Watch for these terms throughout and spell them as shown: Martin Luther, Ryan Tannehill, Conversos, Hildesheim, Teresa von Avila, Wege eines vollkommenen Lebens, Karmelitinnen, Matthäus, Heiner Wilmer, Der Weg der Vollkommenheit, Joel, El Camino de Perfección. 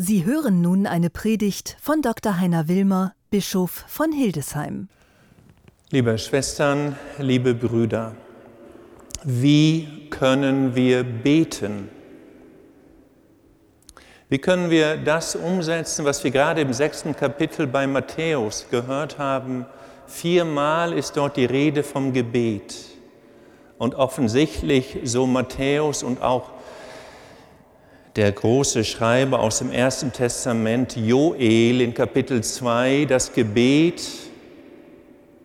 Sie hören nun eine Predigt von Dr. Heiner Wilmer, Bischof von Hildesheim. Liebe Schwestern, liebe Brüder, wie können wir beten? Wie können wir das umsetzen, was wir gerade im 6. Kapitel bei Matthäus gehört haben? 4-mal ist dort die Rede vom Gebet. Und offensichtlich, so Matthäus und auch der große Schreiber aus dem Ersten Testament, Joel in Kapitel 2, das Gebet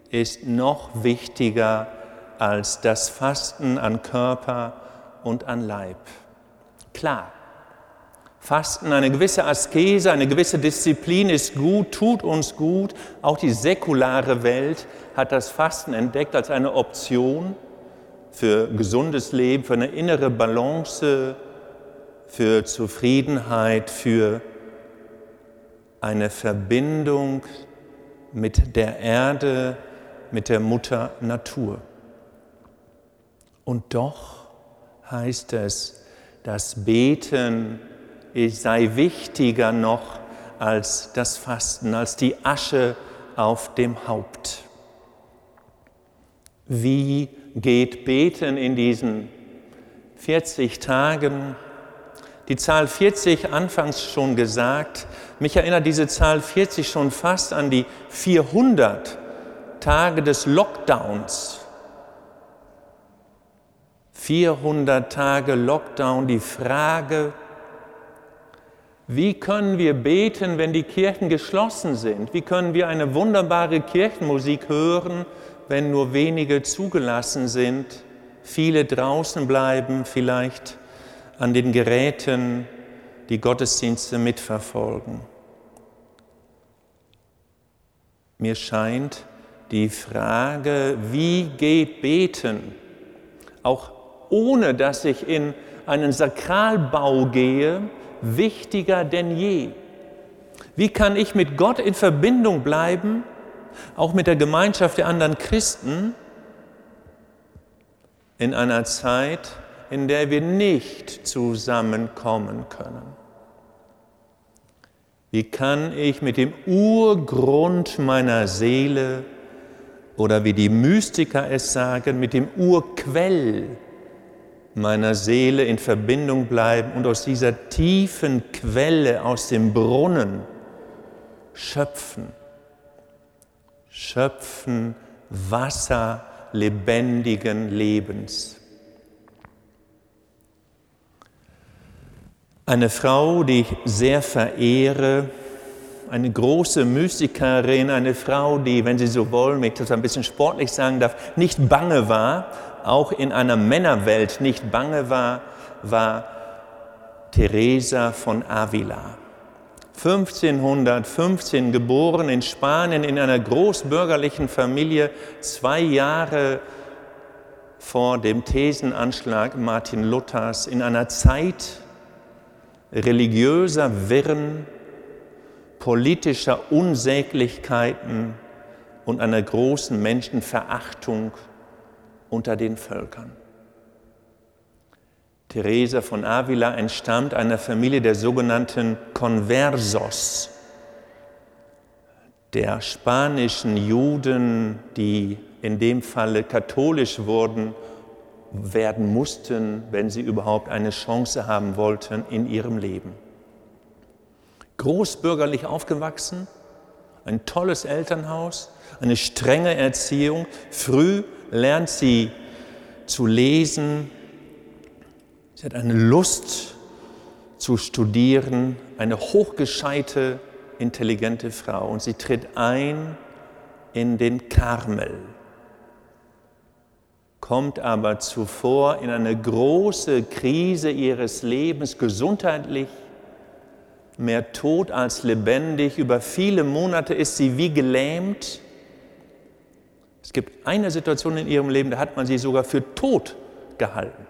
ist noch wichtiger als das Fasten an Körper und an Leib. Klar, Fasten, eine gewisse Askese, eine gewisse Disziplin ist gut, tut uns gut. Auch die säkulare Welt hat das Fasten entdeckt als eine Option für gesundes Leben, für eine innere Balance, für Zufriedenheit, für eine Verbindung mit der Erde, mit der Mutter Natur. Und doch heißt es, das Beten sei wichtiger noch als das Fasten, als die Asche auf dem Haupt. Wie geht Beten in diesen 40 Tagen? Die Zahl 40, anfangs schon gesagt, mich erinnert diese Zahl 40 schon fast an die 400 Tage des Lockdowns. 400 Tage Lockdown, die Frage, wie können wir beten, wenn die Kirchen geschlossen sind? Wie können wir eine wunderbare Kirchenmusik hören, wenn nur wenige zugelassen sind, viele draußen bleiben, vielleicht an den Geräten die Gottesdienste mitverfolgen? Mir scheint die Frage, wie geht beten, auch ohne dass ich in einen Sakralbau gehe, wichtiger denn je. Wie kann ich mit Gott in Verbindung bleiben, auch mit der Gemeinschaft der anderen Christen, in einer Zeit, in der wir nicht zusammenkommen können? Wie kann ich mit dem Urgrund meiner Seele, oder wie die Mystiker es sagen, mit dem Urquell meiner Seele in Verbindung bleiben und aus dieser tiefen Quelle, aus dem Brunnen schöpfen? Schöpfen Wasser lebendigen Lebens. Eine Frau, die ich sehr verehre, eine große Mystikerin, eine Frau, die, wenn Sie so wollen, wenn ich das ein bisschen sportlich sagen darf, nicht bange war, auch in einer Männerwelt nicht bange war, war Teresa von Avila. 1515 geboren in Spanien in einer großbürgerlichen Familie, 2 Jahre vor dem Thesenanschlag Martin Luthers, in einer Zeit religiöser Wirren, politischer Unsäglichkeiten und einer großen Menschenverachtung unter den Völkern. Teresa von Avila entstammt einer Familie der sogenannten Conversos, der spanischen Juden, die in dem Falle katholisch werden mussten, wenn sie überhaupt eine Chance haben wollten in ihrem Leben. Großbürgerlich aufgewachsen, ein tolles Elternhaus, eine strenge Erziehung. Früh lernt sie zu lesen. Sie hat eine Lust zu studieren, eine hochgescheite, intelligente Frau. Und sie tritt ein in den Karmel, kommt aber zuvor in eine große Krise ihres Lebens, gesundheitlich, mehr tot als lebendig. Über viele Monate ist sie wie gelähmt. Es gibt eine Situation in ihrem Leben, da hat man sie sogar für tot gehalten.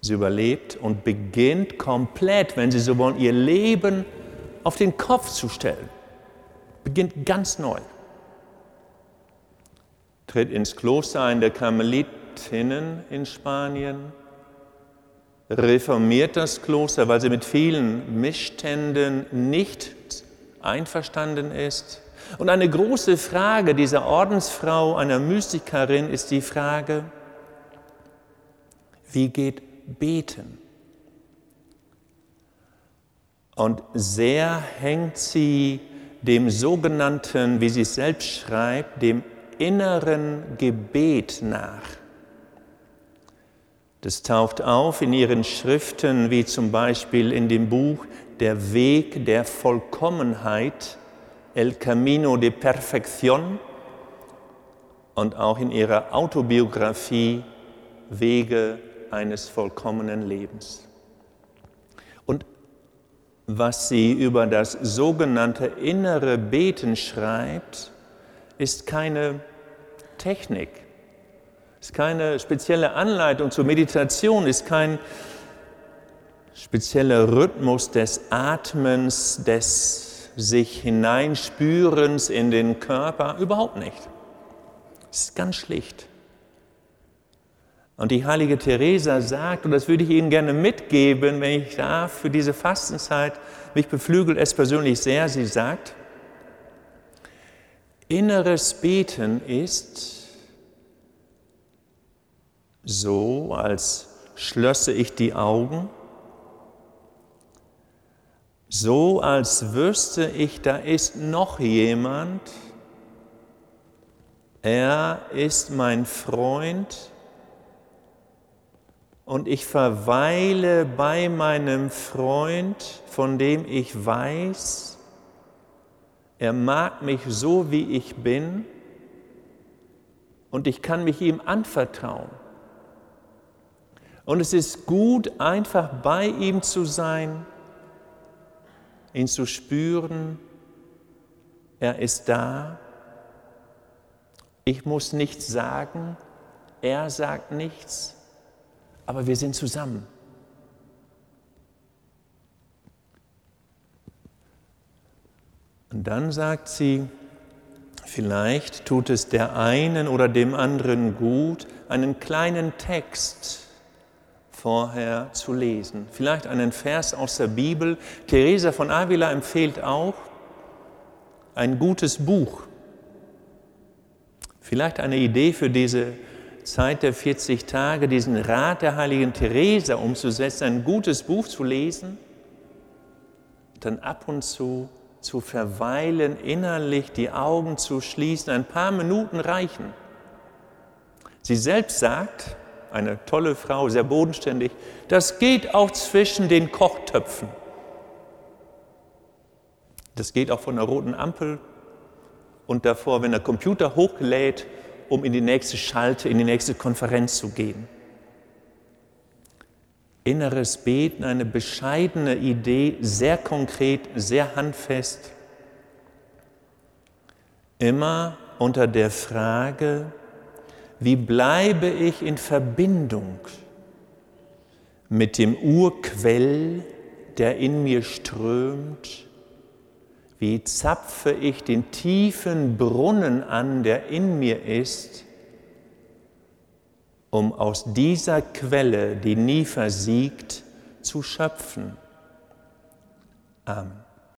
Sie überlebt und beginnt komplett, wenn Sie so wollen, ihr Leben auf den Kopf zu stellen. Beginnt ganz neu. Tritt ins Kloster ein der Karmelitinnen in Spanien, reformiert das Kloster, weil sie mit vielen Missständen nicht einverstanden ist. Und eine große Frage dieser Ordensfrau, einer Mystikerin, ist die Frage, wie geht Beten? Und sehr hängt sie dem sogenannten, wie sie es selbst schreibt, dem inneren Gebet nach. Das taucht auf in ihren Schriften, wie zum Beispiel in dem Buch Der Weg der Vollkommenheit, El Camino de Perfección, und auch in ihrer Autobiografie Wege eines vollkommenen Lebens. Und was sie über das sogenannte innere Beten schreibt, ist keine Technik, ist keine spezielle Anleitung zur Meditation, ist kein spezieller Rhythmus des Atmens, des sich hineinspürens in den Körper, überhaupt nicht. Es ist ganz schlicht. Und die heilige Teresa sagt, und das würde ich Ihnen gerne mitgeben, wenn ich darf, für diese Fastenzeit, mich beflügelt es persönlich sehr, sie sagt, inneres Beten ist so, als schlösse ich die Augen, so, als wüsste ich, da ist noch jemand, er ist mein Freund, und ich verweile bei meinem Freund, von dem ich weiß, er mag mich so, wie ich bin, und ich kann mich ihm anvertrauen. Und es ist gut, einfach bei ihm zu sein, ihn zu spüren, er ist da. Ich muss nichts sagen, er sagt nichts. Aber wir sind zusammen. Und dann sagt sie, vielleicht tut es der einen oder dem anderen gut, einen kleinen Text vorher zu lesen. Vielleicht einen Vers aus der Bibel. Teresa von Avila empfiehlt auch ein gutes Buch. Vielleicht eine Idee für diese Zeit der 40 Tage, diesen Rat der heiligen Teresa umzusetzen, ein gutes Buch zu lesen, dann ab und zu verweilen, innerlich die Augen zu schließen, ein paar Minuten reichen. Sie selbst sagt, eine tolle Frau, sehr bodenständig, das geht auch zwischen den Kochtöpfen. Das geht auch von der roten Ampel und davor, wenn der Computer hochlädt, um in die nächste Schalte, in die nächste Konferenz zu gehen. Inneres Beten, eine bescheidene Idee, sehr konkret, sehr handfest. Immer unter der Frage, wie bleibe ich in Verbindung mit dem Urquell, der in mir strömt? Wie zapfe ich den tiefen Brunnen an, der in mir ist, um aus dieser Quelle, die nie versiegt, zu schöpfen? Amen.